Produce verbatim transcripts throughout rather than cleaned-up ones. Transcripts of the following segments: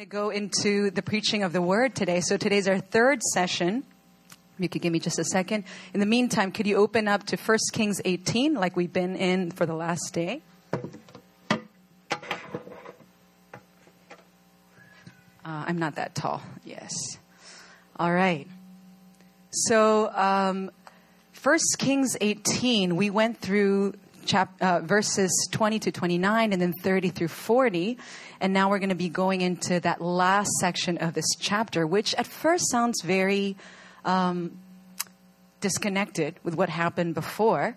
going to go into the preaching of the word today. So today's our third session. You could give me just a second. In the meantime, could you open up to First Kings eighteen like we've been in for the last day? Uh, I'm not that tall. Yes. All right. So um, First Kings eighteen, we went through chap- uh, verses twenty to twenty-nine and then thirty through forty. And now we're going to be going into that last section of this chapter, which at first sounds very um, disconnected with what happened before.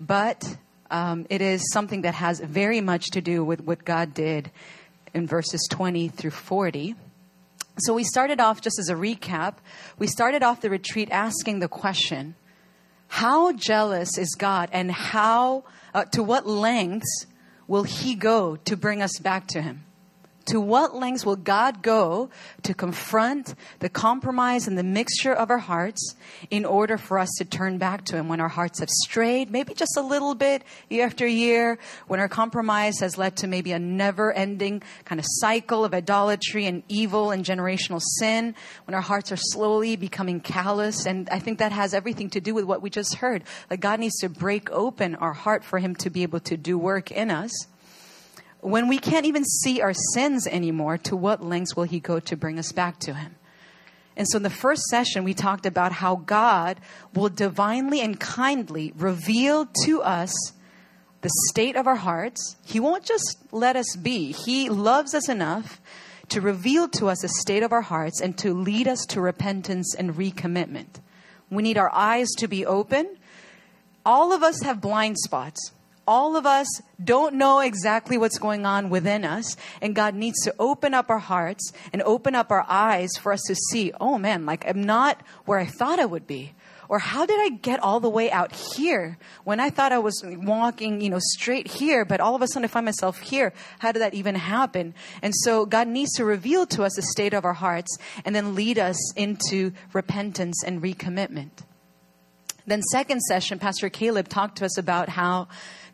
But um, it is something that has very much to do with what God did in verses twenty through forty. So we started off, just as a recap, we started off the retreat asking the question, how jealous is God, and how, uh, to what lengths will he go to bring us back to him? To what lengths will God go to confront the compromise and the mixture of our hearts in order for us to turn back to him when our hearts have strayed, maybe just a little bit year after year, when our compromise has led to maybe a never-ending kind of cycle of idolatry and evil and generational sin, when our hearts are slowly becoming callous. And I think that has everything to do with what we just heard. Like God needs to break open our heart for him to be able to do work in us. When we can't even see our sins anymore, to what lengths will he go to bring us back to him? And so in the first session, we talked about how God will divinely and kindly reveal to us the state of our hearts. He won't just let us be. He loves us enough to reveal to us the state of our hearts and to lead us to repentance and recommitment. We need our eyes to be open. All of us have blind spots. All of us don't know exactly what's going on within us. And God needs to open up our hearts and open up our eyes for us to see, oh man, like I'm not where I thought I would be. Or how did I get all the way out here when I thought I was walking, you know, straight here, but all of a sudden I find myself here. How did that even happen? And so God needs to reveal to us the state of our hearts and then lead us into repentance and recommitment. Then second session, Pastor Caleb talked to us about how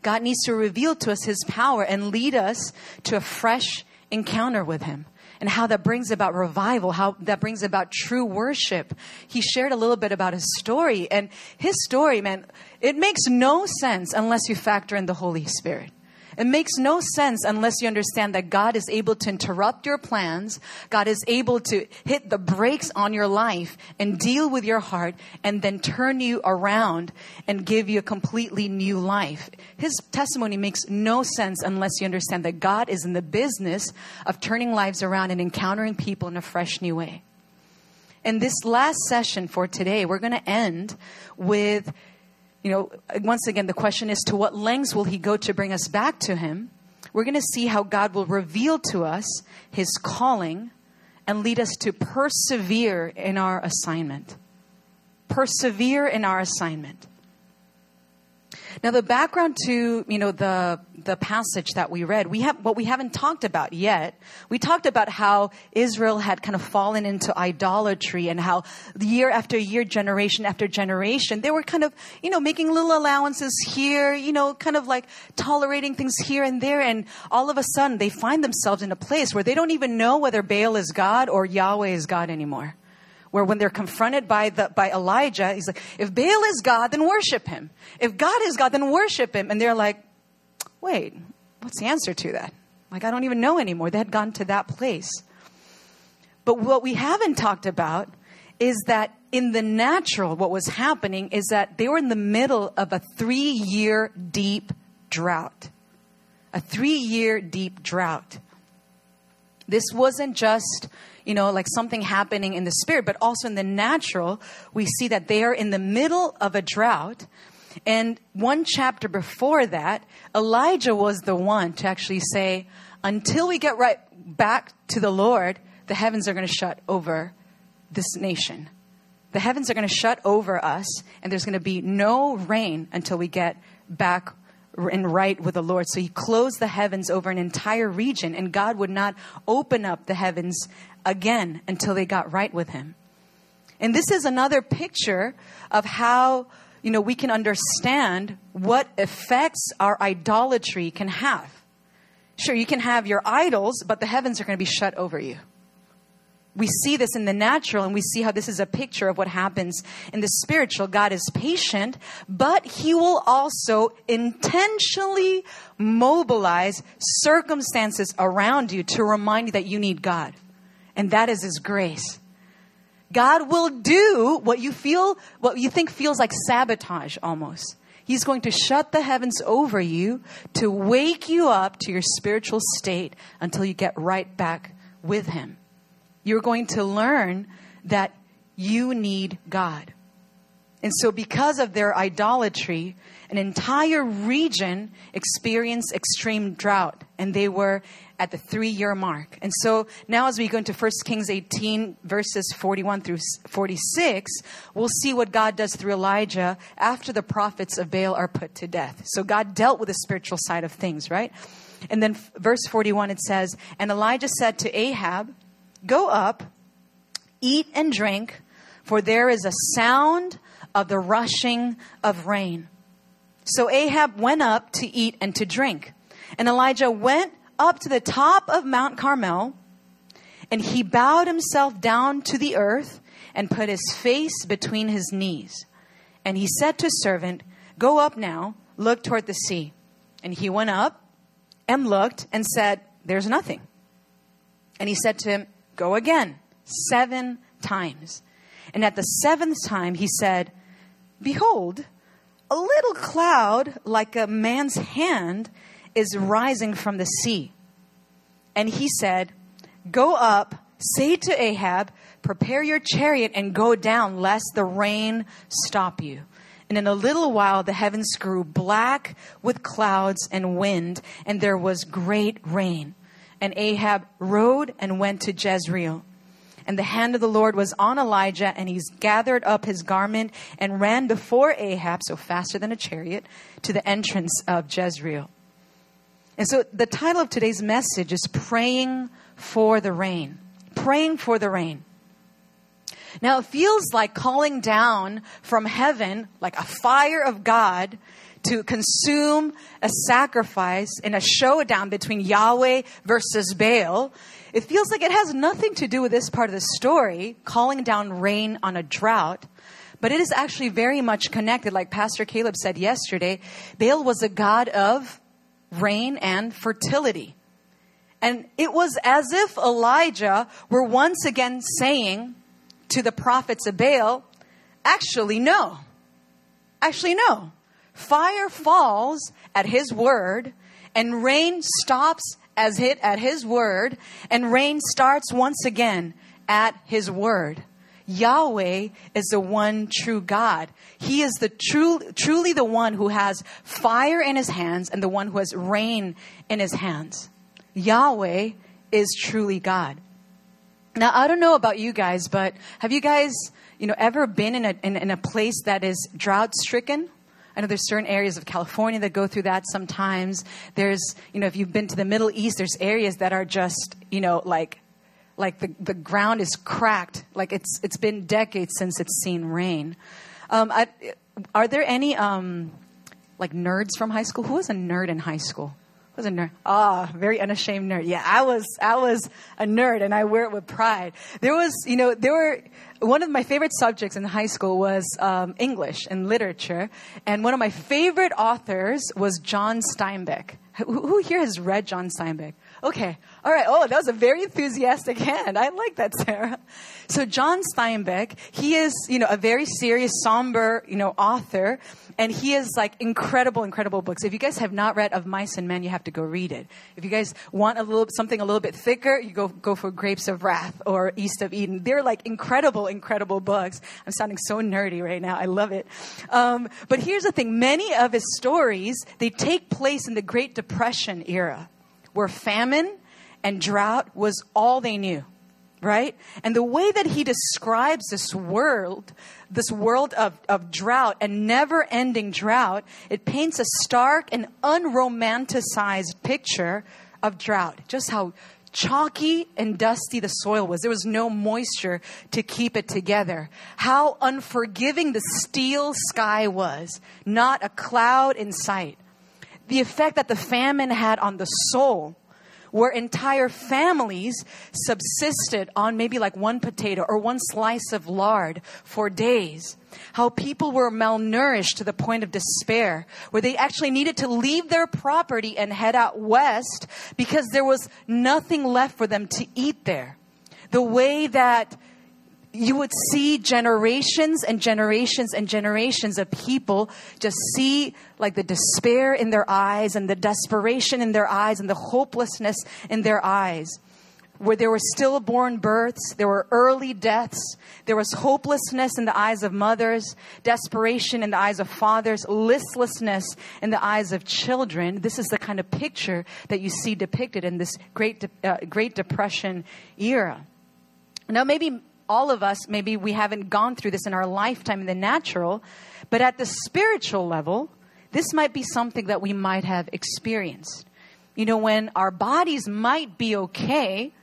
God needs to reveal to us his power and lead us to a fresh encounter with him, and how that brings about revival, how that brings about true worship. He shared a little bit about his story, and his story, man, it makes no sense unless you factor in the Holy Spirit. It makes no sense unless you understand that God is able to interrupt your plans. God is able to hit the brakes on your life and deal with your heart and then turn you around and give you a completely new life. His testimony makes no sense unless you understand that God is in the business of turning lives around and encountering people in a fresh new way. And this last session for today, we're going to end with, you know, once again, the question is, to what lengths will he go to bring us back to him? We're going to see how God will reveal to us his calling and lead us to persevere in our assignment. Persevere in our assignment. Now, the background to, you know, the the passage that we read, we have what we haven't talked about yet. We talked about how Israel had kind of fallen into idolatry, and how year after year, generation after generation, they were kind of, you know, making little allowances here, you know, kind of like tolerating things here and there. And all of a sudden they find themselves in a place where they don't even know whether Baal is God or Yahweh is God anymore. Where when they're confronted by the by Elijah, he's like, if Baal is God, then worship him. If God is God, then worship him. And they're like, wait, what's the answer to that? Like, I don't even know anymore. They had gone to that place. But what we haven't talked about is that in the natural, what was happening is that they were in the middle of a three-year deep drought. A three-year deep drought. This wasn't just, you know, like something happening in the spirit, but also in the natural, we see that they are in the middle of a drought. And one chapter before that, Elijah was the one to actually say, until we get right back to the Lord, the heavens are going to shut over this nation. The heavens are going to shut over us, and there's going to be no rain until we get back and right with the Lord. So he closed the heavens over an entire region, and God would not open up the heavens again until they got right with him. And this is another picture of how, you know, we can understand what effects our idolatry can have. Sure, you can have your idols, but the heavens are going to be shut over you. We see this in the natural, and we see how this is a picture of what happens in the spiritual. God is patient, but he will also intentionally mobilize circumstances around you to remind you that you need God. And that is his grace. God will do what you feel, what you think feels like sabotage almost. He's going to shut the heavens over you to wake you up to your spiritual state until you get right back with him. You're going to learn that you need God. And so because of their idolatry, an entire region experienced extreme drought, and they were at the three-year mark. And so now as we go into First Kings eighteen, verses forty-one through forty-six, we'll see what God does through Elijah after the prophets of Baal are put to death. So God dealt with the spiritual side of things, right? And then verse forty-one, it says, "And Elijah said to Ahab, 'Go up, eat and drink, for there is a sound of the rushing of rain.' So Ahab went up to eat and to drink. And Elijah went up to the top of Mount Carmel, and he bowed himself down to the earth and put his face between his knees. And he said to his servant, 'Go up now, look toward the sea.' And he went up and looked and said, 'There's nothing.' And he said to him, 'Go again, seven times.' And at the seventh time he said, 'Behold, a little cloud like a man's hand is rising from the sea.' And he said, 'Go up, say to Ahab, prepare your chariot and go down, lest the rain stop you.' And in a little while, the heavens grew black with clouds and wind, and there was great rain. And Ahab rode and went to Jezreel. And the hand of the Lord was on Elijah, and he gathered up his garment and ran before Ahab," so faster than a chariot, "to the entrance of Jezreel." And so the title of today's message is Praying for the Rain. Praying for the rain. Now, it feels like calling down from heaven, like a fire of God, to consume a sacrifice in a showdown between Yahweh versus Baal. It feels like it has nothing to do with this part of the story, calling down rain on a drought. But it is actually very much connected. Like Pastor Caleb said yesterday, Baal was a god of rain and fertility. And it was as if Elijah were once again saying to the prophets of Baal, actually, no, actually, no. Fire falls at his word, and rain stops as hit at his word, and rain starts once again at his word. Yahweh is the one true God. He is the true, truly the one who has fire in his hands and the one who has rain in his hands. Yahweh is truly God. Now, I don't know about you guys, but have you guys, you know, ever been in a, in, in a place that is drought stricken? I know there's certain areas of California that go through that sometimes. There's, you know, if you've been to the Middle East, there's areas that are just, you know, like, like the, the ground is cracked. Like it's, it's been decades since it's seen rain. Um, I, are there any, um, like nerds from high school? Who was a nerd in high school? Who was a nerd? Ah, oh, very unashamed nerd. Yeah, I was, I was a nerd, and I wear it with pride. There was, you know, there were, one of my favorite subjects in high school was um, English and literature. And one of my favorite authors was John Steinbeck. Who, who here has read John Steinbeck? Okay. All right. Oh, that was a very enthusiastic hand. I like that, Sarah. So John Steinbeck, he is, you know, a very serious, somber, you know, author. And he is like incredible, incredible books. If you guys have not read Of Mice and Men, you have to go read it. If you guys want a little, something a little bit thicker, you go, go for Grapes of Wrath or East of Eden. They're like incredible, incredible books. I'm sounding so nerdy right now. I love it. Um, but here's the thing. Many of his stories, they take place in the Great Depression era, where famine and drought was all they knew, right? And the way that he describes this world, this world of, of drought and never-ending drought, it paints a stark and unromanticized picture of drought, just how chalky and dusty the soil was. There was no moisture to keep it together. How unforgiving the steel sky was, not a cloud in sight. The effect that the famine had on the soul where entire families subsisted on maybe like one potato or one slice of lard for days. How people were malnourished to the point of despair, where they actually needed to leave their property and head out west because there was nothing left for them to eat there. The way that you would see generations and generations and generations of people just see like the despair in their eyes and the desperation in their eyes and the hopelessness in their eyes. Where there were stillborn births, there were early deaths, there was hopelessness in the eyes of mothers, desperation in the eyes of fathers, listlessness in the eyes of children. This is the kind of picture that you see depicted in this Great, uh, Great Depression era. Now, maybe all of us, maybe we haven't gone through this in our lifetime in the natural, but at the spiritual level, this might be something that we might have experienced. You know, when our bodies might be okay,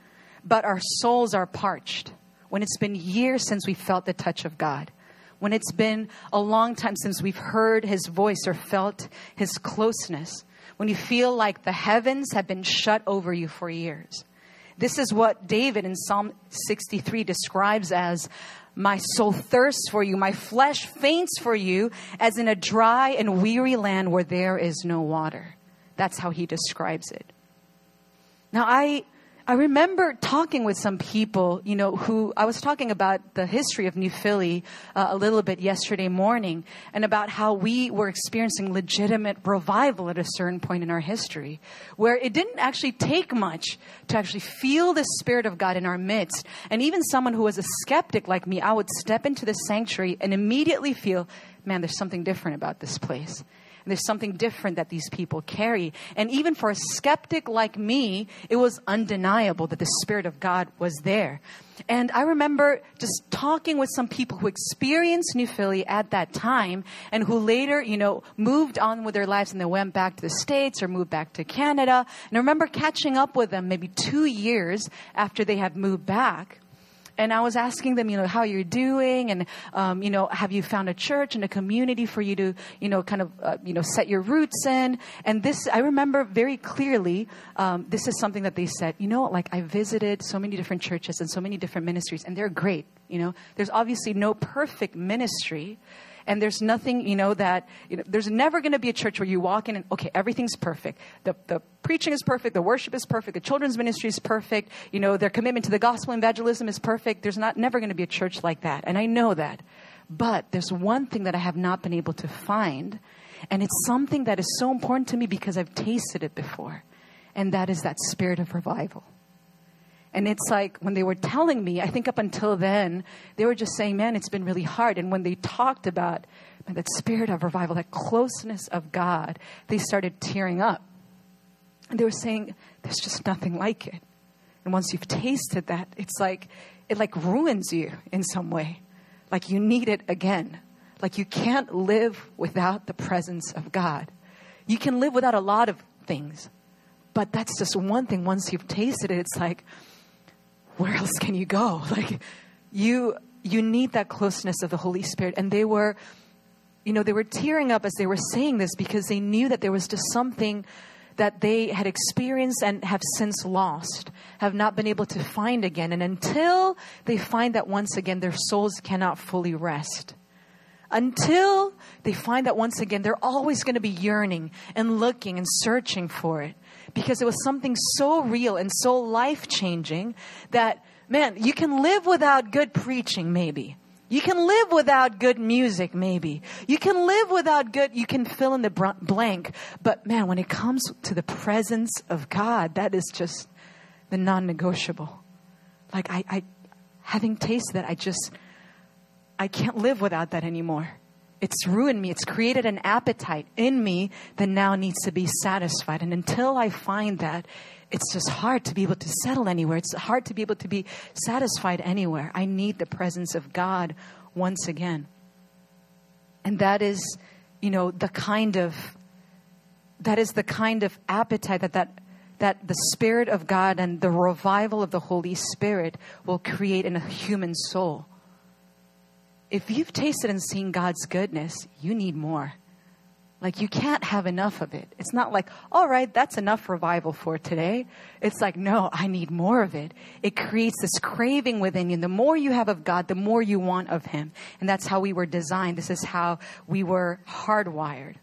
but our souls are parched. When it's been years since we felt the touch of God. When it's been a long time since we've heard his voice or felt his closeness. When you feel like the heavens have been shut over you for years. This is what David in Psalm sixty-three describes as, "My soul thirsts for you, my flesh faints for you, as in a dry and weary land where there is no water." That's how he describes it. Now, I... I remember talking with some people, you know, who I was talking about the history of New Philly uh, a little bit yesterday morning, and about how we were experiencing legitimate revival at a certain point in our history, where it didn't actually take much to actually feel the Spirit of God in our midst. And even someone who was a skeptic like me, I would step into the sanctuary and immediately feel, man, there's something different about this place. There's something different that these people carry. And even for a skeptic like me, it was undeniable that the Spirit of God was there. And I remember just talking with some people who experienced New Philly at that time and who later, you know, moved on with their lives and they went back to the States or moved back to Canada. And I remember catching up with them maybe two years after they had moved back. And I was asking them, you know, how you're doing and, um, you know, have you found a church and a community for you to, you know, kind of, uh, you know, set your roots in? And this, I remember very clearly, um, this is something that they said, you know, like I visited so many different churches and so many different ministries and they're great. You know, there's obviously no perfect ministry and there's nothing, you know, that, you know, there's never going to be a church where you walk in and, okay, everything's perfect. The, the preaching is perfect. The worship is perfect. The children's ministry is perfect. You know, their commitment to the gospel and evangelism is perfect. There's not never going to be a church like that. And I know that. But there's one thing that I have not been able to find. And it's something that is so important to me because I've tasted it before. And that is that spirit of revival. And it's like when they were telling me, I think up until then, they were just saying, man, it's been really hard. And when they talked about man, that spirit of revival, that closeness of God, they started tearing up. And they were saying, there's just nothing like it. And once you've tasted that, it's like, it like ruins you in some way. Like you need it again. Like you can't live without the presence of God. You can live without a lot of things. But that's just one thing. Once you've tasted it, it's like, where else can you go? Like you, you need that closeness of the Holy Spirit. And they were, you know, they were tearing up as they were saying this because they knew that there was just something that they had experienced and have since lost, have not been able to find again. And until they find that once again, their souls cannot fully rest. Until they find that once again, they're always going to be yearning and looking and searching for it. Because it was something so real and so life-changing that, man, you can live without good preaching, maybe. You can live without good music, maybe. You can live without good, you can fill in the blank. But man, when it comes to the presence of God, that is just the non-negotiable. Like I, I having tasted that, I just, I can't live without that anymore. It's ruined me. It's created an appetite in me that now needs to be satisfied. And until I find that, it's just hard to be able to settle anywhere. It's hard to be able to be satisfied anywhere. I need the presence of God once again. And that is, you know, the kind of, that is the kind of appetite that that, that the Spirit of God and the revival of the Holy Spirit will create in a human soul. If you've tasted and seen God's goodness, you need more. Like, you can't have enough of it. It's not like, all right, that's enough revival for today. It's like, no, I need more of it. It creates this craving within you. The more you have of God, the more you want of him. And that's how we were designed. This is how we were hardwired.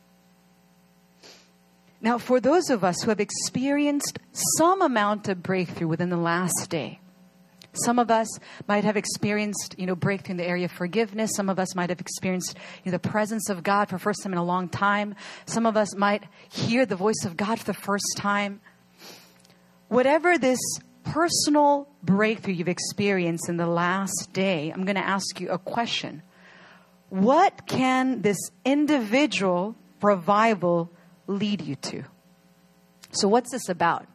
Now, for those of us who have experienced some amount of breakthrough within the last day, some of us might have experienced, you know, breakthrough in the area of forgiveness. Some of us might have experienced, you know, the presence of God for the first time in a long time. Some of us might hear the voice of God for the first time. Whatever this personal breakthrough you've experienced in the last day, I'm going to ask you a question. What can this individual revival lead you to? So what's this about?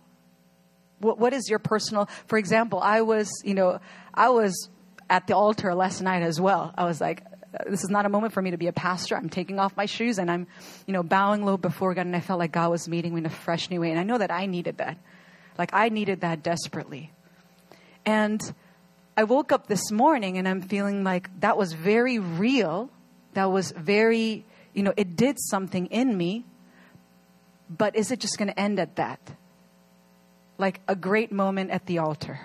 What, what is your personal, for example, I was, you know, I was at the altar last night as well. I was like, this is not a moment for me to be a pastor. I'm taking off my shoes and I'm, you know, bowing low before God. And I felt like God was meeting me in a fresh new way. And I know that I needed that. Like, I needed that desperately. And I woke up this morning and I'm feeling like that was very real. That was very, you know, it did something in me. But is it just going to end at that? Like a great moment at the altar,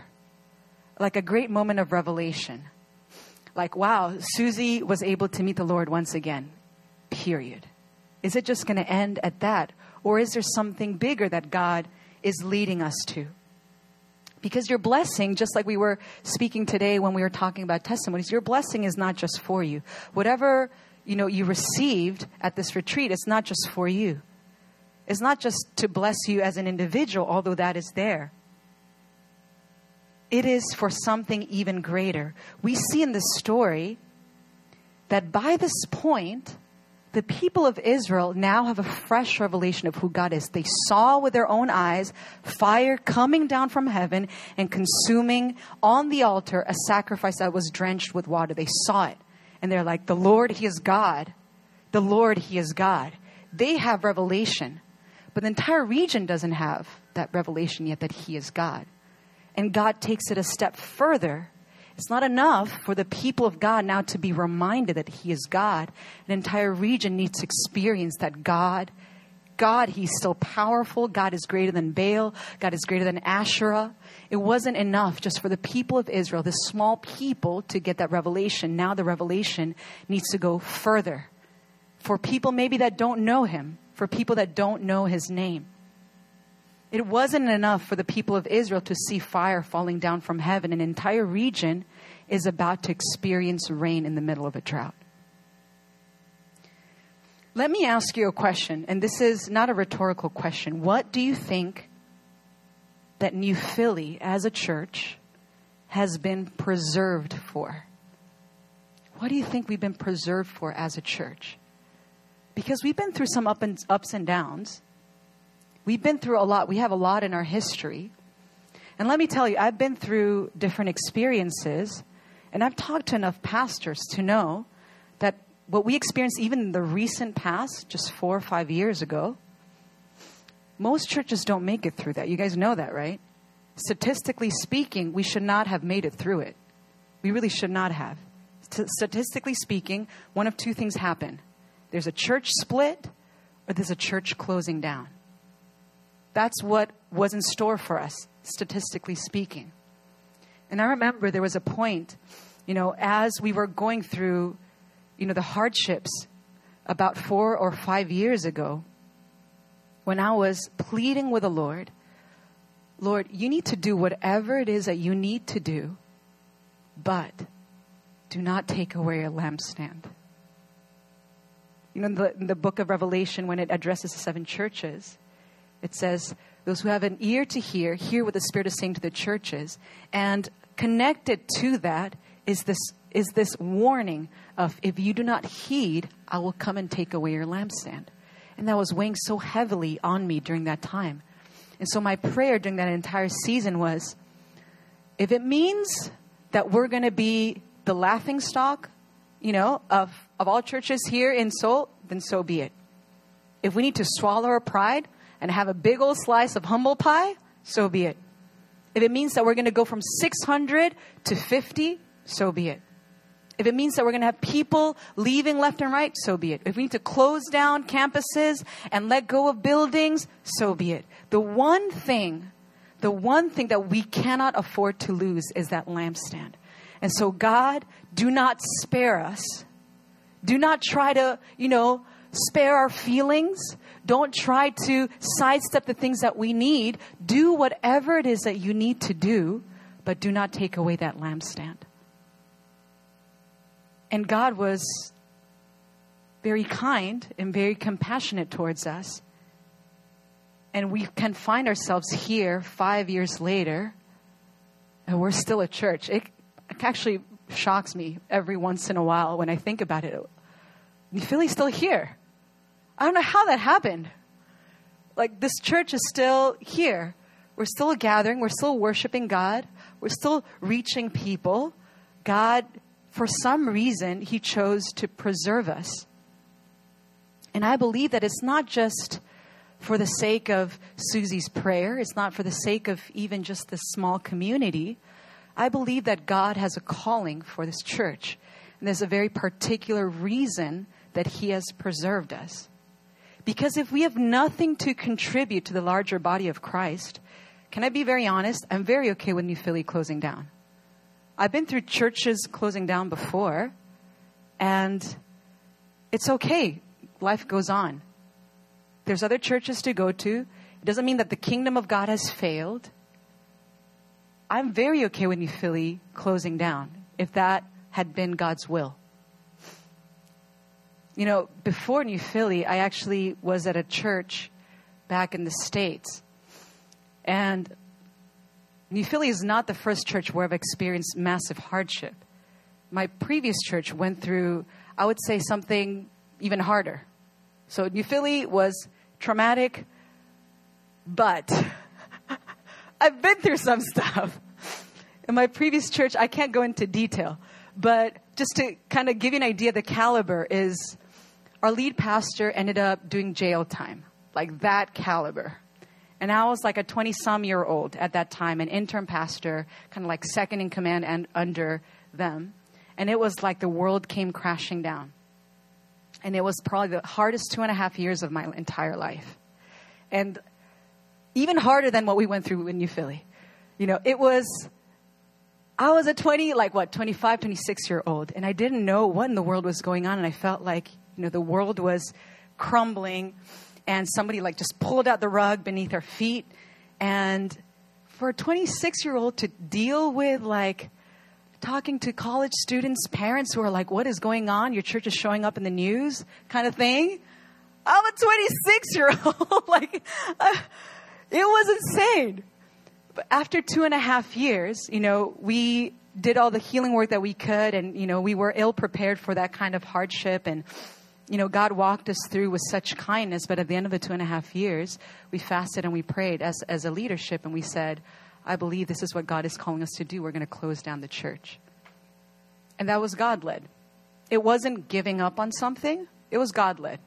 like a great moment of revelation. Like, wow, Susie was able to meet the Lord once again, period. Is it just going to end at that? Or is there something bigger that God is leading us to? Because your blessing, just like we were speaking today when we were talking about testimonies, your blessing is not just for you. Whatever, you know, you received at this retreat, it's not just for you. It's not just to bless you as an individual, although that is there. It is for something even greater. We see in this story that by this point, the people of Israel now have a fresh revelation of who God is. They saw with their own eyes fire coming down from heaven and consuming on the altar a sacrifice that was drenched with water. They saw it and they're like, the Lord, he is God. The Lord, he is God. They have revelation. But the entire region doesn't have that revelation yet that he is God. And God takes it a step further. It's not enough for the people of God now to be reminded that he is God. An entire region needs to experience that God, God, he's still powerful. God is greater than Baal. God is greater than Asherah. It wasn't enough just for the people of Israel, this small people, to get that revelation. Now the revelation needs to go further. For people maybe that don't know him. For people that don't know his name. It wasn't enough for the people of Israel to see fire falling down from heaven. An entire region is about to experience rain in the middle of a drought. Let me ask you a question, and this is not a rhetorical question. What do you think that New Philly as a church has been preserved for? What do you think we've been preserved for as a church? Because we've been through some up and ups and downs. We've been through a lot. We have a lot in our history. And let me tell you, I've been through different experiences. And I've talked to enough pastors to know that what we experienced even in the recent past, just four or five years ago, most churches don't make it through that. You guys know that, right? Statistically speaking, we should not have made it through it. We really should not have. Statistically speaking, one of two things happen. There's a church split or there's a church closing down. That's what was in store for us, statistically speaking. And I remember there was a point, you know, as we were going through, you know, the hardships about four or five years ago, when I was pleading with the Lord, Lord, you need to do whatever it is that you need to do, but do not take away a lampstand. You know, in the, in the book of Revelation, when it addresses the seven churches, it says, those who have an ear to hear, hear what the Spirit is saying to the churches. And connected to that is this, is this warning of, if you do not heed, I will come and take away your lampstand. And that was weighing so heavily on me during that time. And so my prayer during that entire season was, if it means that we're going to be the laughingstock, you know, of, of all churches here in Seoul, then so be it. If we need to swallow our pride and have a big old slice of humble pie, so be it. If it means that we're going to go from six hundred to fifty, so be it. If it means that we're going to have people leaving left and right, so be it. If we need to close down campuses and let go of buildings, so be it. The one thing, the one thing that we cannot afford to lose is that lampstand. And so God, do not spare us. Do not try to, you know, spare our feelings. Don't try to sidestep the things that we need. Do whatever it is that you need to do, but do not take away that lampstand. And God was very kind and very compassionate towards us. And we can find ourselves here five years later, and we're still a church. It actually shocks me every once in a while when I think about it. Philly's still here. I don't know how that happened. Like, this church is still here. We're still gathering. We're still worshiping God. We're still reaching people. God, for some reason, he chose to preserve us. And I believe that it's not just for the sake of Susie's prayer. It's not for the sake of even just this small community. I believe that God has a calling for this church. And there's a very particular reason that he has preserved us. Because if we have nothing to contribute to the larger body of Christ, can I be very honest? I'm very okay with New Philly closing down. I've been through churches closing down before, and it's okay. Life goes on. There's other churches to go to. It doesn't mean that the kingdom of God has failed. I'm very okay with New Philly closing down if that had been God's will. You know, before New Philly, I actually was at a church back in the States. And New Philly is not the first church where I've experienced massive hardship. My previous church went through, I would say, something even harder. So New Philly was traumatic, but I've been through some stuff. In my previous church, I can't go into detail, but just to kind of give you an idea, the caliber is... Our lead pastor ended up doing jail time, like that caliber. And I was like a twenty-some-year-old at that time, an intern pastor, kind of like second in command and under them. And it was like the world came crashing down. And it was probably the hardest two and a half years of my entire life. And even harder than what we went through in New Philly. You know, it was... I was a twenty, like what, twenty-five, twenty-six-year-old, and I didn't know what in the world was going on, and I felt like, you know, the world was crumbling, and somebody like just pulled out the rug beneath our feet. And for a twenty-six-year-old to deal with like talking to college students, parents who are like, what is going on? Your church is showing up in the news kind of thing. I'm a twenty-six-year-old. Like, uh, it was insane. But after two and a half years, you know, we did all the healing work that we could. And, you know, we were ill prepared for that kind of hardship. And, you know, God walked us through with such kindness. But at the end of the two and a half years, we fasted and we prayed as, as a leadership. And we said, I believe this is what God is calling us to do. We're going to close down the church. And that was God-led. It wasn't giving up on something. It was God-led.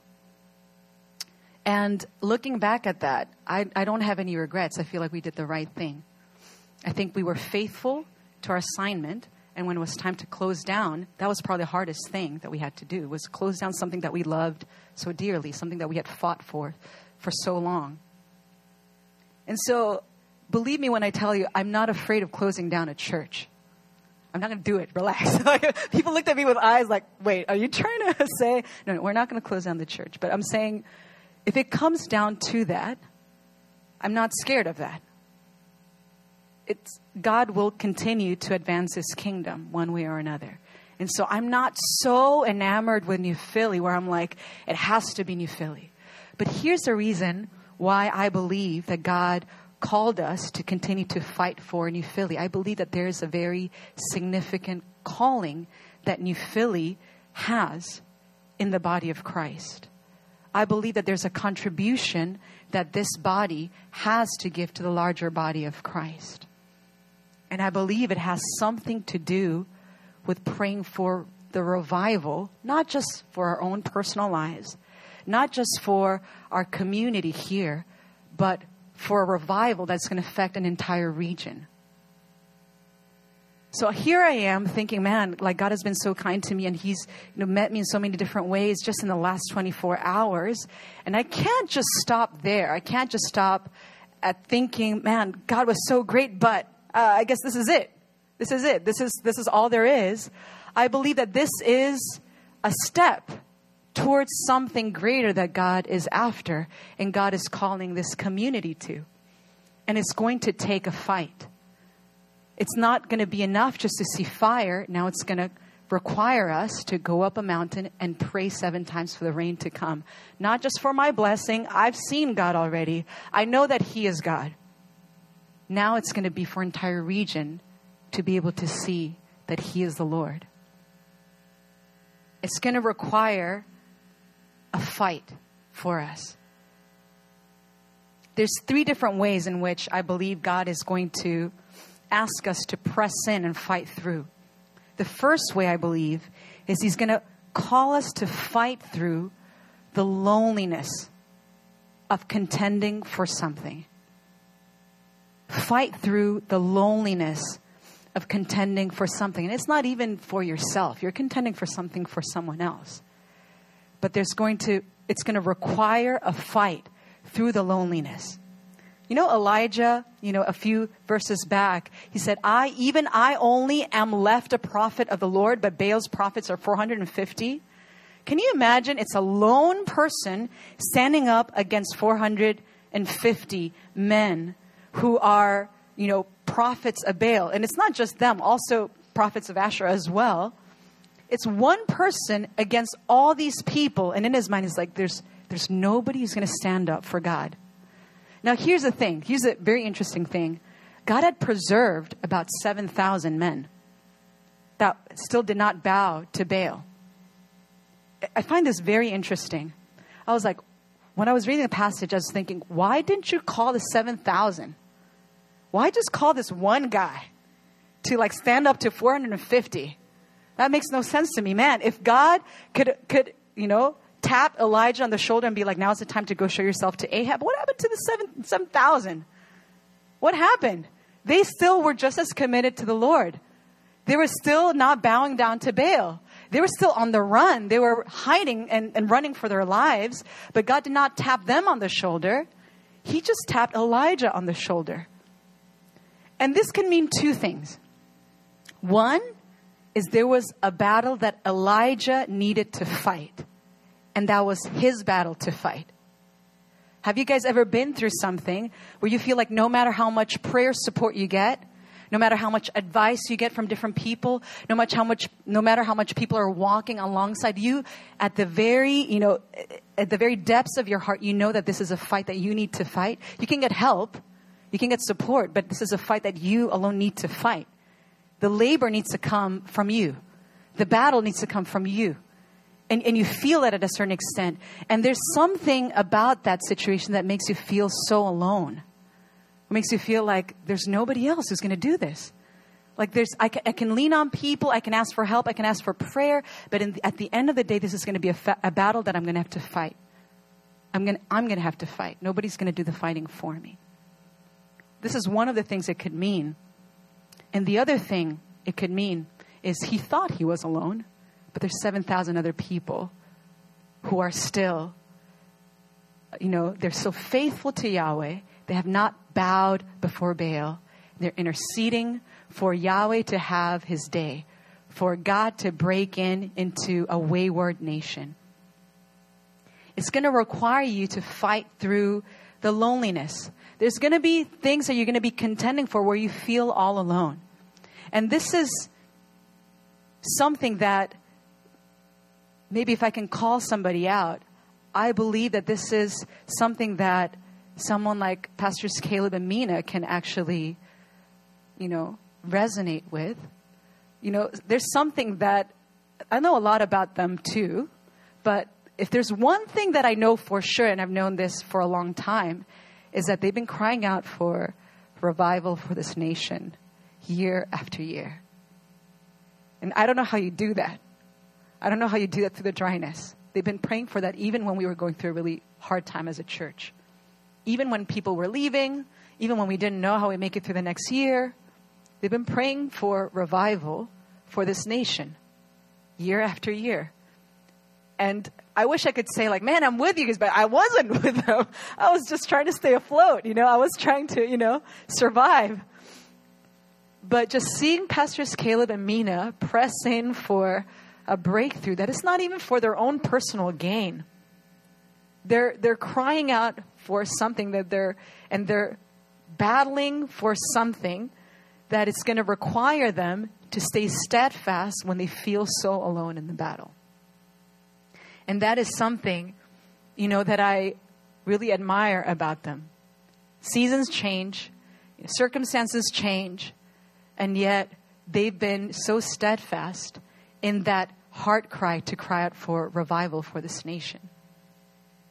And looking back at that, I, I don't have any regrets. I feel like we did the right thing. I think we were faithful to our assignment. And when it was time to close down, that was probably the hardest thing that we had to do, was close down something that we loved so dearly, something that we had fought for for so long. And so believe me when I tell you, I'm not afraid of closing down a church. I'm not going to do it. Relax. People looked at me with eyes like, wait, are you trying to say? No, no, we're not going to close down the church. But I'm saying... if it comes down to that, I'm not scared of that. It's, God will continue to advance his kingdom one way or another. And so I'm not so enamored with New Philly where I'm like, it has to be New Philly. But here's the reason why I believe that God called us to continue to fight for New Philly. I believe that there is a very significant calling that New Philly has in the body of Christ. I believe that there's a contribution that this body has to give to the larger body of Christ. And I believe it has something to do with praying for the revival, not just for our own personal lives, not just for our community here, but for a revival that's going to affect an entire region. So here I am thinking, man, like God has been so kind to me, and he's, you know, met me in so many different ways just in the last twenty-four hours. And I can't just stop there. I can't just stop at thinking, man, God was so great, but uh, I guess this is it. This is it. This is, this is all there is. I believe that this is a step towards something greater that God is after and God is calling this community to. And it's going to take a fight. It's not going to be enough just to see fire. Now it's going to require us to go up a mountain and pray seven times for the rain to come. Not just for my blessing. I've seen God already. I know that he is God. Now it's going to be for an entire region to be able to see that he is the Lord. It's going to require a fight for us. There's three different ways in which I believe God is going to ask us to press in and fight through. The first way, I believe, is he's going to call us to fight through the loneliness of contending for something. Fight through the loneliness of contending for something. And it's not even for yourself. You're contending for something for someone else. But there's going to, it's going to require a fight through the loneliness. You know, Elijah, you know, a few verses back, he said, I, even I only am left a prophet of the Lord, but Baal's prophets are four hundred fifty. Can you imagine? It's a lone person standing up against four hundred fifty men who are, you know, prophets of Baal. And it's not just them, also prophets of Asherah as well. It's one person against all these people. And in his mind, he's like, there's, there's nobody who's going to stand up for God. Now, here's the thing. Here's a very interesting thing. God had preserved about seven thousand men that still did not bow to Baal. I find this very interesting. I was like, when I was reading the passage, I was thinking, why didn't you call the seven thousand? Why just call this one guy to like stand up to four hundred fifty? That makes no sense to me, man. If God could, could, you know, tap Elijah on the shoulder and be like, now's the time to go show yourself to Ahab. What happened to the seven, seven thousand? What happened? They still were just as committed to the Lord. They were still not bowing down to Baal. They were still on the run. They were hiding and, and running for their lives, but God did not tap them on the shoulder. He just tapped Elijah on the shoulder. And this can mean two things. One is there was a battle that Elijah needed to fight. And that was his battle to fight. Have you guys ever been through something where you feel like no matter how much prayer support you get, no matter how much advice you get from different people, no much how much, no matter how much people are walking alongside you, at the very, you know, at the very depths of your heart, you know that this is a fight that you need to fight. You can get help, you can get support, but this is a fight that you alone need to fight. The labor needs to come from you. The battle needs to come from you. And, and you feel it at a certain extent. And there's something about that situation that makes you feel so alone. It makes you feel like there's nobody else who's going to do this. Like there's, I can, I can lean on people. I can ask for help. I can ask for prayer. But in the, at the end of the day, this is going to be a, fa- a battle that I'm going to have to fight. I'm going I'm going to have to fight. Nobody's going to do the fighting for me. This is one of the things it could mean. And the other thing it could mean is he thought he was alone. But there's seven thousand other people who are still, you know, they're so faithful to Yahweh. They have not bowed before Baal. They're interceding for Yahweh to have his day, for God to break in into a wayward nation. It's going to require you to fight through the loneliness. There's going to be things that you're going to be contending for where you feel all alone. And this is something that, maybe if I can call somebody out, I believe that this is something that someone like Pastors Caleb and Mina can actually, you know, resonate with. You know, there's something that I know a lot about them too, but if there's one thing that I know for sure, and I've known this for a long time, is that they've been crying out for revival for this nation year after year. And I don't know how you do that. I don't know how you do that through the dryness. They've been praying for that even when we were going through a really hard time as a church. Even when people were leaving, even when we didn't know how we make it through the next year, They've been praying for revival for this nation year after year. And I wish I could say like, man, I'm with you guys, but I wasn't with them. I was just trying to stay afloat. You know, I was trying to, you know, survive. But just seeing Pastors Caleb and Mina press in for a breakthrough that is not even for their own personal gain. They're, they're crying out for something that they're, and they're battling for something that it's going to require them to stay steadfast when they feel so alone in the battle. And that is something, you know, that I really admire about them. Seasons change, circumstances change, and yet they've been so steadfast in that heart cry to cry out for revival for this nation.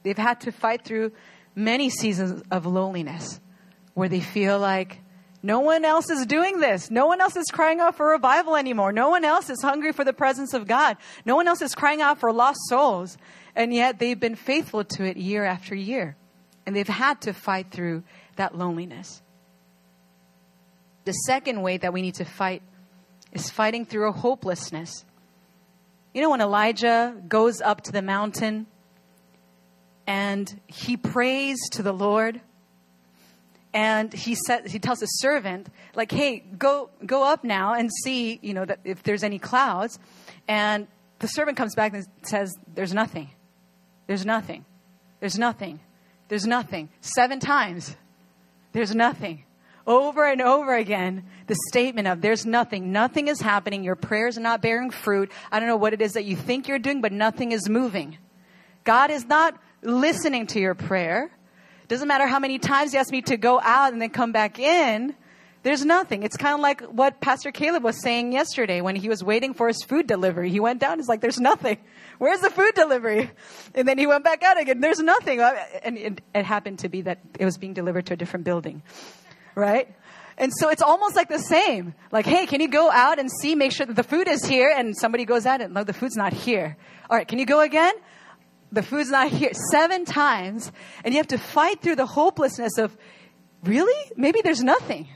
They've had to fight through many seasons of loneliness where they feel like no one else is doing this. No one else is crying out for revival anymore. No one else is hungry for the presence of God. No one else is crying out for lost souls. And yet they've been faithful to it year after year. And they've had to fight through that loneliness. The second way that we need to fight is fighting through a hopelessness. You know, when Elijah goes up to the mountain and he prays to the Lord, and he said, he tells his servant, like, hey, go, go up now and see, you know, that if there's any clouds. And the servant comes back and says, there's nothing. There's nothing. There's nothing. There's nothing. Seven times. There's nothing. Over and over again, the statement of there's nothing. Nothing is happening. Your prayers are not bearing fruit. I don't know what it is that you think you're doing, but nothing is moving. God is not listening to your prayer. Doesn't matter how many times he asked me to go out and then come back in. There's nothing. It's kind of like what Pastor Caleb was saying yesterday when he was waiting for his food delivery. He went down. He's like, there's nothing. Where's the food delivery? And then he went back out again. There's nothing. And it, it happened to be that it was being delivered to a different building. Right? And so it's almost like the same. Like, hey, can you go out and see, make sure that the food is here? And somebody goes out and no, the food's not here. All right. Can you go again? The food's not here. Seven times. And you have to fight through the hopelessness of, really? Maybe there's nothing.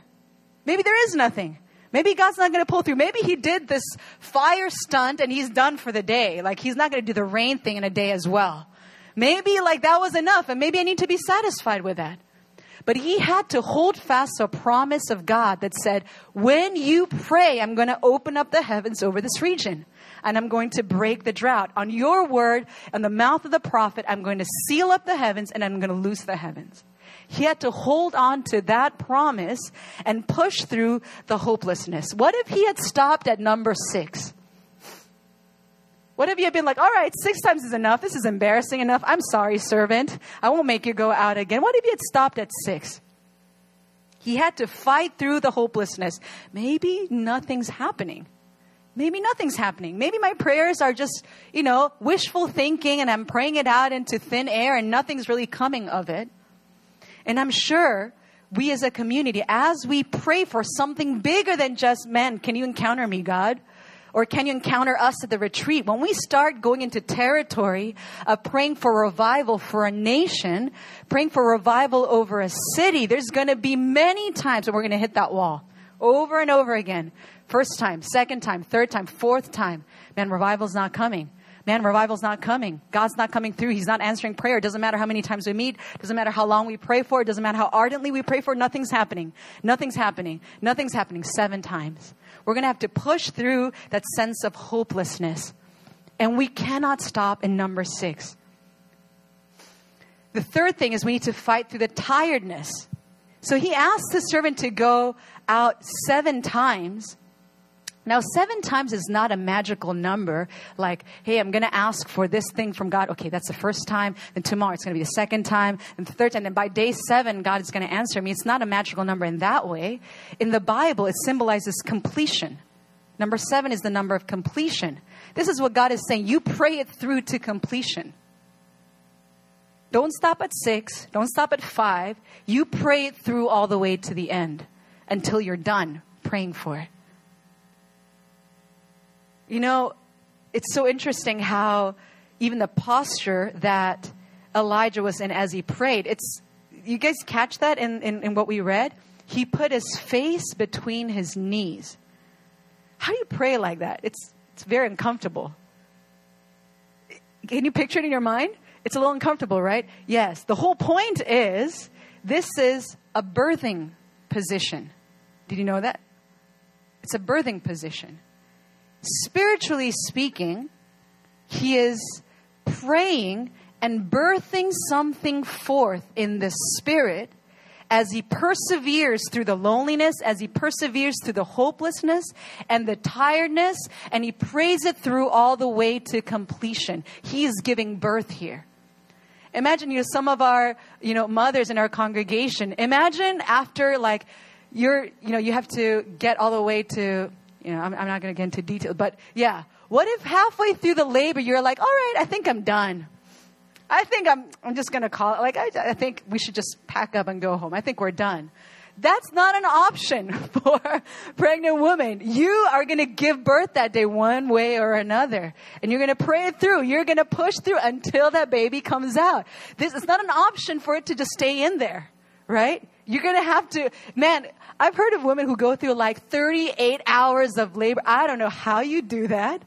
Maybe there is nothing. Maybe God's not going to pull through. Maybe he did this fire stunt and he's done for the day. Like he's not going to do the rain thing in a day as well. Maybe like that was enough. And maybe I need to be satisfied with that. But he had to hold fast to a promise of God that said, when you pray, I'm going to open up the heavens over this region and I'm going to break the drought. On your word, on the mouth of the prophet, I'm going to seal up the heavens and I'm going to loose the heavens. He had to hold on to that promise and push through the hopelessness. What if he had stopped at number six? What if you had been like, all right, six times is enough. This is embarrassing enough. I'm sorry, servant. I won't make you go out again. What if you had stopped at six? He had to fight through the hopelessness. Maybe nothing's happening. Maybe nothing's happening. Maybe my prayers are just, you know, wishful thinking and I'm praying it out into thin air and nothing's really coming of it. And I'm sure we as a community, as we pray for something bigger than just, man, can you encounter me, God? Or can you encounter us at the retreat? When we start going into territory of praying for revival for a nation, praying for revival over a city, there's going to be many times when we're going to hit that wall over and over again. First time, second time, third time, fourth time. Man, revival's not coming. Man, revival's not coming. God's not coming through. He's not answering prayer. It doesn't matter how many times we meet. It doesn't matter how long we pray for. It doesn't matter how ardently we pray for. Nothing's happening. Nothing's happening. Nothing's happening. Seven times. We're going to have to push through that sense of hopelessness. And we cannot stop in number six. The third thing is we need to fight through the tiredness. So he asked the servant to go out seven times. Now, seven times is not a magical number. Like, hey, I'm going to ask for this thing from God. Okay, that's the first time. Then tomorrow it's going to be the second time and the third time. And by day seven, God is going to answer me. It's not a magical number in that way. In the Bible, it symbolizes completion. Number seven is the number of completion. This is what God is saying. You pray it through to completion. Don't stop at six. Don't stop at five. You pray it through all the way to the end until you're done praying for it. You know, it's so interesting how even the posture that Elijah was in as he prayed, it's, you guys catch that in, in, in what we read? He put his face between his knees. How do you pray like that? It's it's very uncomfortable. Can you picture it in your mind? It's a little uncomfortable, right? Yes. The whole point is this is a birthing position. Did you know that? It's a birthing position. Spiritually speaking, he is praying and birthing something forth in the spirit as he perseveres through the loneliness, as he perseveres through the hopelessness and the tiredness, and he prays it through all the way to completion. He is giving birth here. Imagine, you know, some of our, you know, mothers in our congregation. Imagine after, like, you're, you know, you have to get all the way to, you know, I'm, I'm not going to get into detail, but yeah. What if halfway through the labor, you're like, all right, I think I'm done. I think I'm, I'm just going to call it. Like, I, I think we should just pack up and go home. I think we're done. That's not an option for pregnant women. You are going to give birth that day one way or another. And you're going to pray it through. You're going to push through until that baby comes out. This is not an option for it to just stay in there, right? You're going to have to, man, I've heard of women who go through like thirty-eight hours of labor. I don't know how you do that.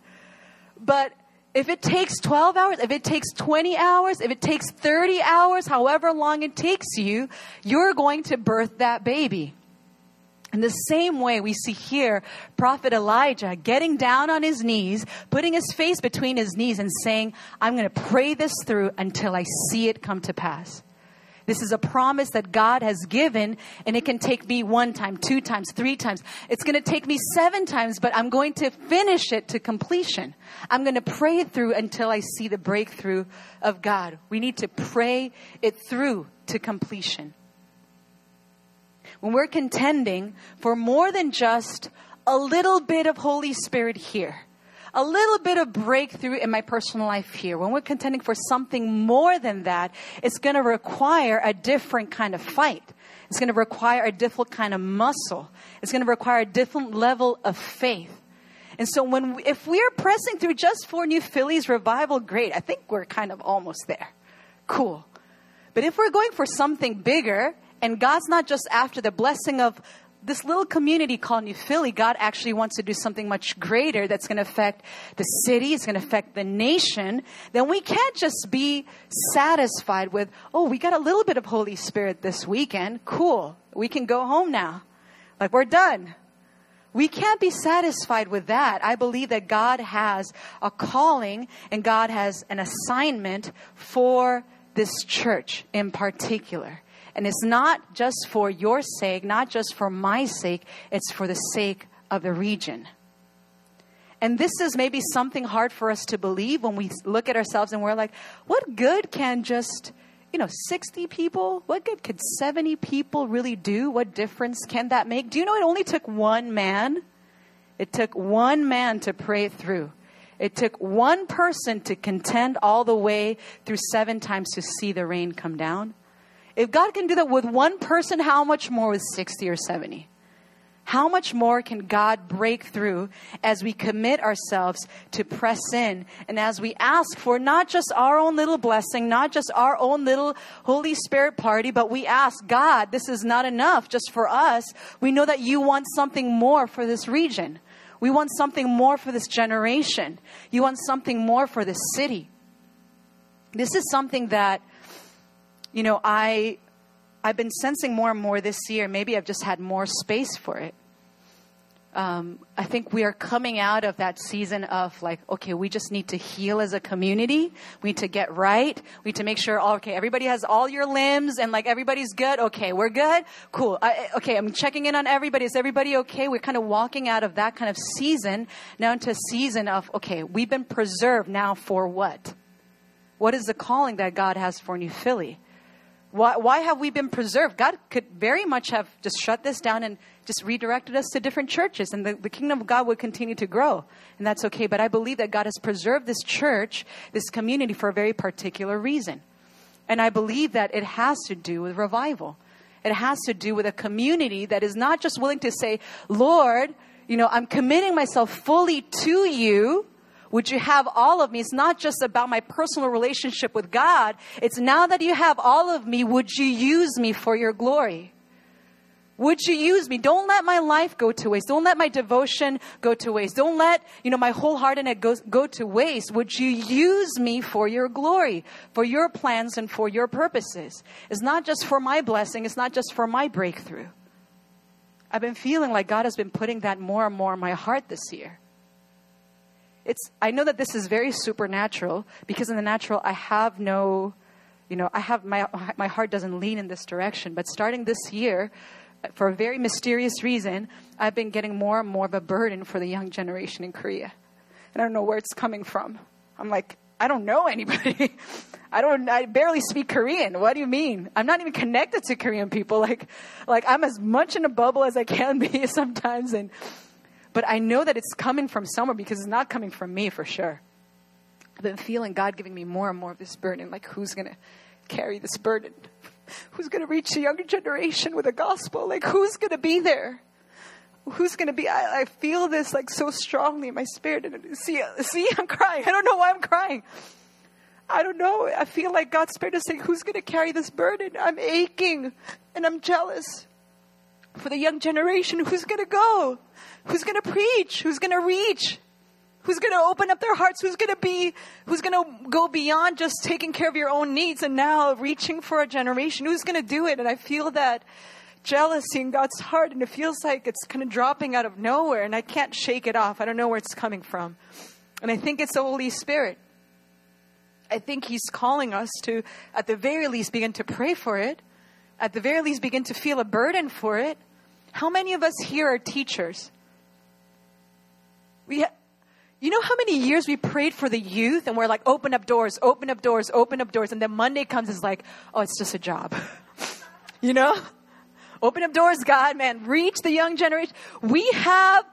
But if it takes twelve hours, if it takes twenty hours, if it takes thirty hours, however long it takes you, you're going to birth that baby. In the same way, we see here Prophet Elijah getting down on his knees, putting his face between his knees and saying, I'm going to pray this through until I see it come to pass. This is a promise that God has given, and it can take me one time, two times, three times. It's going to take me seven times, but I'm going to finish it to completion. I'm going to pray it through until I see the breakthrough of God. We need to pray it through to completion. When we're contending for more than just a little bit of Holy Spirit here, a little bit of breakthrough in my personal life here, when we're contending for something more than that, it's going to require a different kind of fight. It's going to require a different kind of muscle. It's going to require a different level of faith. And so when we, if we're pressing through just for New Philly's revival, great. I think we're kind of almost there. Cool. But if we're going for something bigger, and God's not just after the blessing of this little community called New Philly, God actually wants to do something much greater that's going to affect the city, it's going to affect the nation, then we can't just be satisfied with, oh, we got a little bit of Holy Spirit this weekend. Cool. We can go home now. Like, we're done. We can't be satisfied with that. I believe that God has a calling and God has an assignment for this church in particular. And it's not just for your sake, not just for my sake, it's for the sake of the region. And this is maybe something hard for us to believe when we look at ourselves and we're like, what good can just, you know, sixty people, what good could seventy people really do? What difference can that make? Do you know it only took one man? It took one man to pray through. It took one person to contend all the way through seven times to see the rain come down. If God can do that with one person, how much more with sixty or seventy? How much more can God break through as we commit ourselves to press in and as we ask for not just our own little blessing, not just our own little Holy Spirit party, but we ask, God, this is not enough just for us. We know that you want something more for this region. We want something more for this generation. You want something more for this city. This is something that, you know, I, I've been sensing more and more this year. Maybe I've just had more space for it. Um, I think we are coming out of that season of like, okay, we just need to heal as a community. We need to get right. We need to make sure, oh, okay, everybody has all your limbs and like everybody's good. Okay, we're good. Cool. I, okay, I'm checking in on everybody. Is everybody okay? We're kind of walking out of that kind of season now into a season of, okay, we've been preserved now for what? What is the calling that God has for New Philly? Why, why have we been preserved? God could very much have just shut this down and just redirected us to different churches, and the, the kingdom of God would continue to grow, and that's okay. But I believe that God has preserved this church, this community, for a very particular reason. And I believe that it has to do with revival. It has to do with a community that is not just willing to say, Lord, you know, I'm committing myself fully to you. Would you have all of me? It's not just about my personal relationship with God. It's now that you have all of me, would you use me for your glory? Would you use me? Don't let my life go to waste. Don't let my devotion go to waste. Don't let, you know, my whole heart and it go, go to waste. Would you use me for your glory, for your plans and for your purposes? It's not just for my blessing. It's not just for my breakthrough. I've been feeling like God has been putting that more and more in my heart this year. It's, I know that this is very supernatural because in the natural, I have no, you know, I have my, my heart doesn't lean in this direction, but starting this year, for a very mysterious reason, I've been getting more and more of a burden for the young generation in Korea. And I don't know where it's coming from. I'm like, I don't know anybody. I don't, I barely speak Korean. What do you mean? I'm not even connected to Korean people. Like, like I'm as much in a bubble as I can be sometimes. And, but I know that it's coming from somewhere because it's not coming from me for sure. I've been feeling God giving me more and more of this burden. Like, who's going to carry this burden? Who's going to reach the younger generation with the gospel? Like, who's going to be there? Who's going to be? I, I feel this like so strongly in my spirit. And see, see, I'm crying. I don't know why I'm crying. I don't know. I feel like God's spirit is saying, who's going to carry this burden? I'm aching and I'm jealous for the young generation. Who's going to go? Who's going to preach? Who's going to reach? Who's going to open up their hearts? Who's going to be, who's going to go beyond just taking care of your own needs and now reaching for a generation? Who's going to do it? And I feel that jealousy in God's heart, and it feels like it's kind of dropping out of nowhere, and I can't shake it off. I don't know where it's coming from. And I think it's the Holy Spirit. I think He's calling us to, at the very least, begin to pray for it. At the very least, begin to feel a burden for it. How many of us here are teachers? We ha- You know how many years we prayed for the youth and we're like, open up doors, open up doors, open up doors. And then Monday comes, it's like, oh, it's just a job. You know, open up doors, God, man, reach the young generation. We have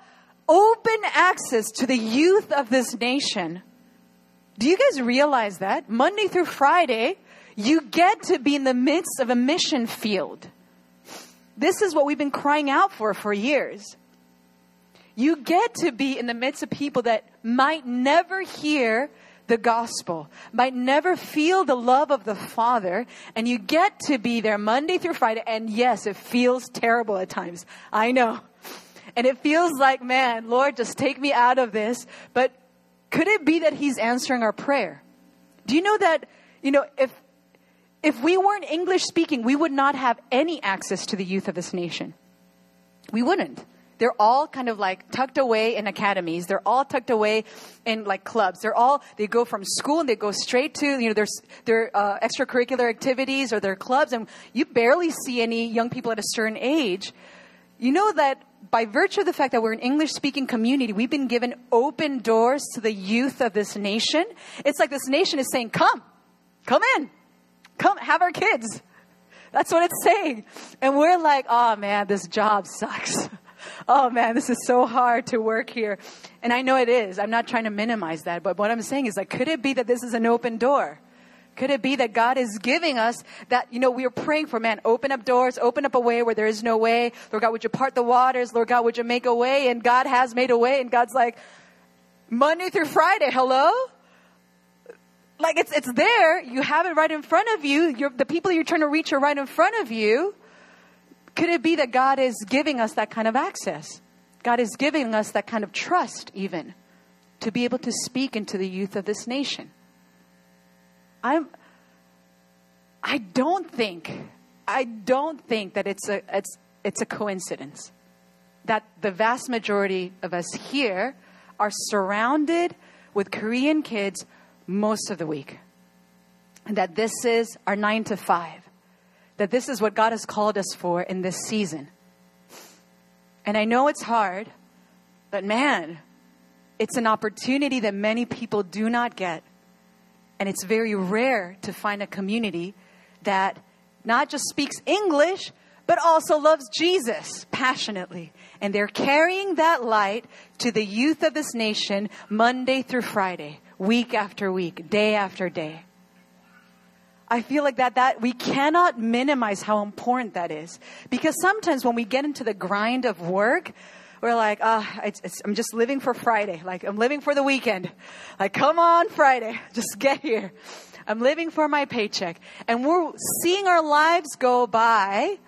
open access to the youth of this nation. Do you guys realize that? Monday through Friday, you get to be in the midst of a mission field. This is what we've been crying out for for years. You get to be in the midst of people that might never hear the gospel, might never feel the love of the Father. And you get to be there Monday through Friday. And yes, it feels terrible at times. I know. And it feels like, man, Lord, just take me out of this. But could it be that He's answering our prayer? Do you know that, you know, if, if we weren't English speaking, we would not have any access to the youth of this nation. We wouldn't. They're all kind of like tucked away in academies. They're all tucked away in like clubs. They're all, they go from school and they go straight to, you know, their, their uh, extracurricular activities or their clubs. And you barely see any young people at a certain age. You know that by virtue of the fact that we're an English speaking community, we've been given open doors to the youth of this nation. It's like this nation is saying, come, come in, come have our kids. That's what it's saying. And we're like, oh man, this job sucks. Oh man, this is so hard to work here. And I know it is. I'm not trying to minimize that. But what I'm saying is like, could it be that this is an open door? Could it be that God is giving us that, you know, we are praying for, man, open up doors, open up a way where there is no way. Lord God, would you part the waters? Lord God, would you make a way? And God has made a way. And God's like, Monday through Friday, hello? Like it's, it's there. You have it right in front of you. You're, the people you're trying to reach are right in front of you. Could it be that God is giving us that kind of access? God is giving us that kind of trust even to be able to speak into the youth of this nation. I'm, I don't think, I don't think that it's a, it's, it's a coincidence that the vast majority of us here are surrounded with Korean kids most of the week. And that this is our nine to five. That this is what God has called us for in this season. And I know it's hard, but man, it's an opportunity that many people do not get. And it's very rare to find a community that not just speaks English, but also loves Jesus passionately. And they're carrying that light to the youth of this nation, Monday through Friday, week after week, day after day. I feel like that, that we cannot minimize how important that is, because sometimes when we get into the grind of work, we're like, ah, oh, I'm just living for Friday. Like I'm living for the weekend. Like, come on Friday, just get here. I'm living for my paycheck. And we're seeing our lives go by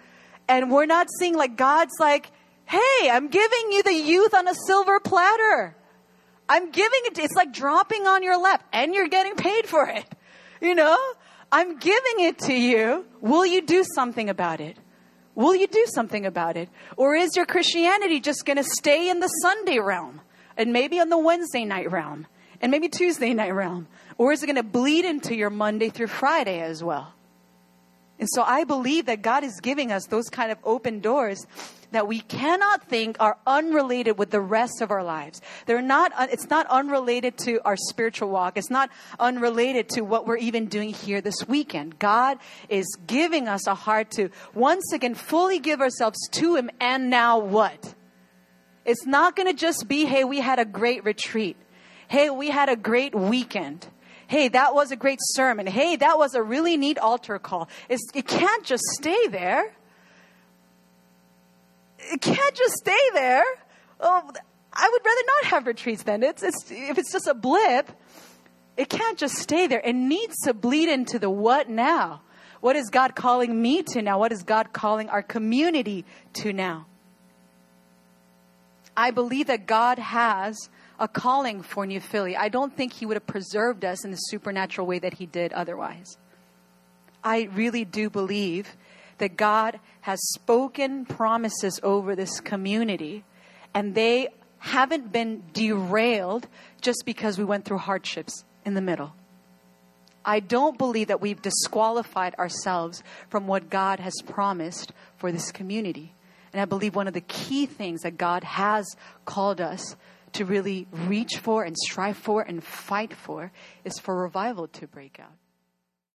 And we're not seeing like God's like, hey, I'm giving you the youth on a silver platter. I'm giving it. It's like dropping on your lap and you're getting paid for it. You know, I'm giving it to you. Will you do something about it? Will you do something about it? Or is your Christianity just going to stay in the Sunday realm and maybe on the Wednesday night realm and maybe Tuesday night realm? Or is it going to bleed into your Monday through Friday as well? And so I believe that God is giving us those kind of open doors that we cannot think are unrelated with the rest of our lives. They're not, it's not unrelated to our spiritual walk. It's not unrelated to what we're even doing here this weekend. God is giving us a heart to once again fully give ourselves to Him. And now what? It's not going to just be, hey, we had a great retreat. Hey, we had a great weekend. Hey, that was a great sermon. Hey, that was a really neat altar call. It's, it can't just stay there. It can't just stay there. Oh, I would rather not have retreats then. It's, it's, if it's just a blip, it can't just stay there. It needs to bleed into the what now. What is God calling me to now? What is God calling our community to now? I believe that God has a calling for New Philly. I don't think He would have preserved us in the supernatural way that He did otherwise. I really do believe that God has spoken promises over this community, and they haven't been derailed just because we went through hardships in the middle. I don't believe that we've disqualified ourselves from what God has promised for this community. And I believe one of the key things that God has called us to really reach for and strive for and fight for is for revival to break out.